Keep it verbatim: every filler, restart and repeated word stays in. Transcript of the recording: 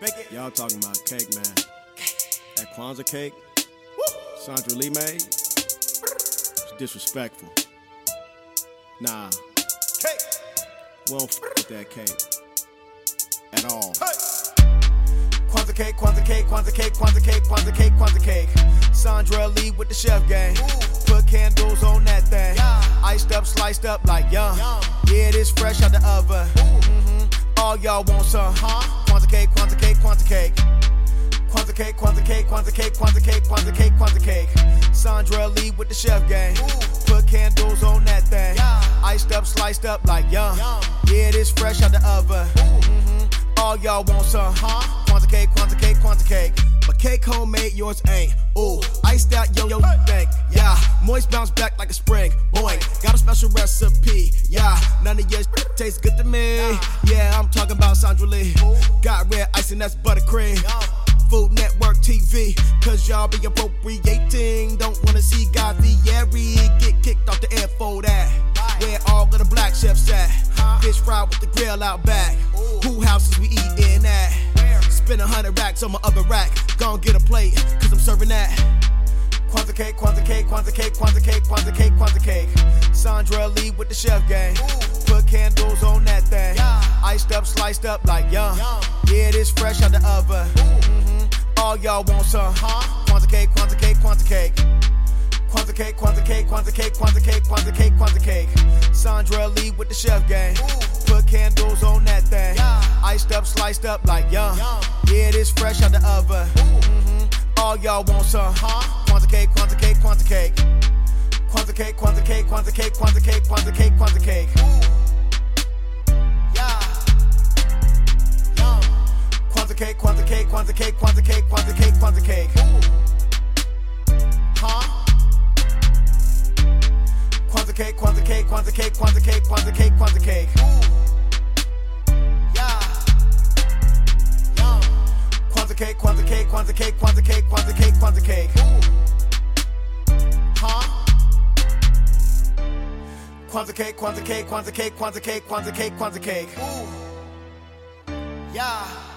Bake it. Y'all talking about cake, man. Cake. That Kwanzaa cake. Woo. Sandra Lee made. It's disrespectful. Nah. Cake. We don't f with that cake. At all. Hey. Kwanzaa cake, Kwanzaa cake, Kwanzaa cake, Kwanzaa cake, Kwanzaa cake, Kwanzaa cake. Sandra Lee with the chef gang. Ooh. Put candles on that thing. Yeah. Iced up, sliced up like yum. yum. Yeah, it is fresh out the oven. Mm-hmm. All y'all want some, huh? Kwanzaa cake, Kwanzaa cake, Kwanzaa cake. Kwanzaa cake, Kwanzaa cake, Kwanzaa cake, Kwanzaa cake, Kwanzaa cake, Kwanzaa cake. Sandra Lee with the chef gang. Ooh. Put candles on that thing. Yeah. Iced up, sliced up like yum. yum. Yeah, it is fresh out the oven. Mm-hmm. All y'all want some, huh? Kwanzaa cake, Kwanzaa cake, Kwanzaa cake. But cake homemade, yours ain't. Ooh, iced out, yo, yo, thank. Yeah, moist bounce back like a spring. Boing, got a special recipe. Yeah, none of your sh- tastes good to me. Yeah, I'm talking about Sandra Lee. Got red icing, that's buttercream. Food Network T V, cause y'all be appropriating. Don't wanna see Gavieri get kicked off the air for that. Where all of the black chefs at? Fish fried with the grill out back. Who houses we eatin' at? Spend a hundred racks on my other rack. Gon' get a plate, cause I'm serving that. Kwanzaa cake, Kwanzaa cake, Kwanzaa cake, Kwanzaa cake, Kwanzaa cake, Kwanzaa cake. Sandra Lee with the chef gang. Ooh. Put candles on that thing. Yeah. Iced up, sliced up like yum. yum. Yeah, it is fresh out the oven. Mm-hmm. All y'all want some, huh? Kwanzaa cake, Kwanzaa cake, Kwanzaa cake. Kwanzaa cake, Kwanzaa cake, Kwanzaa cake, Kwanzaa cake, Kwanzaa cake, Kwanzaa cake. Sandra Lee with the chef gang. Ooh. Put candles on that thing. Yeah. Iced up, sliced up like yum. yum. Yeah, it is fresh out the oven. Mm-hmm. All y'all want some, huh? Kwanzaa cake, Kwanzaa cake, Kwanzaa cake. Kwanzaa cake, Kwanzaa cake, Kwanzaa cake, Kwanzaa cake, Kwanzaa cake, Kwanzaa cake. Ooh. Yeah. Yum. Kwanzaa cake, Kwanzaa cake, Kwanzaa cake, Kwanzaa cake, Kwanzaa cake, Kwanzaa cake. Ooh. Huh? Kwanzaa cake, Kwanzaa cake, Kwanzaa cake, Kwanzaa cake, Kwanzaa cake, Kwanzaa cake. Ooh. Yeah. Yum. Kwanzaa cake, Kwanzaa cake, Kwanzaa cake, Kwanzaa cake, Kwanzaa cake, Kwanzaa cake. Ooh. Huh? Kwanzaa cake, Kwanzaa cake, Kwanzaa cake, Kwanzaa cake, Kwanzaa cake, Kwanzaa cake. Ooh. Yeah.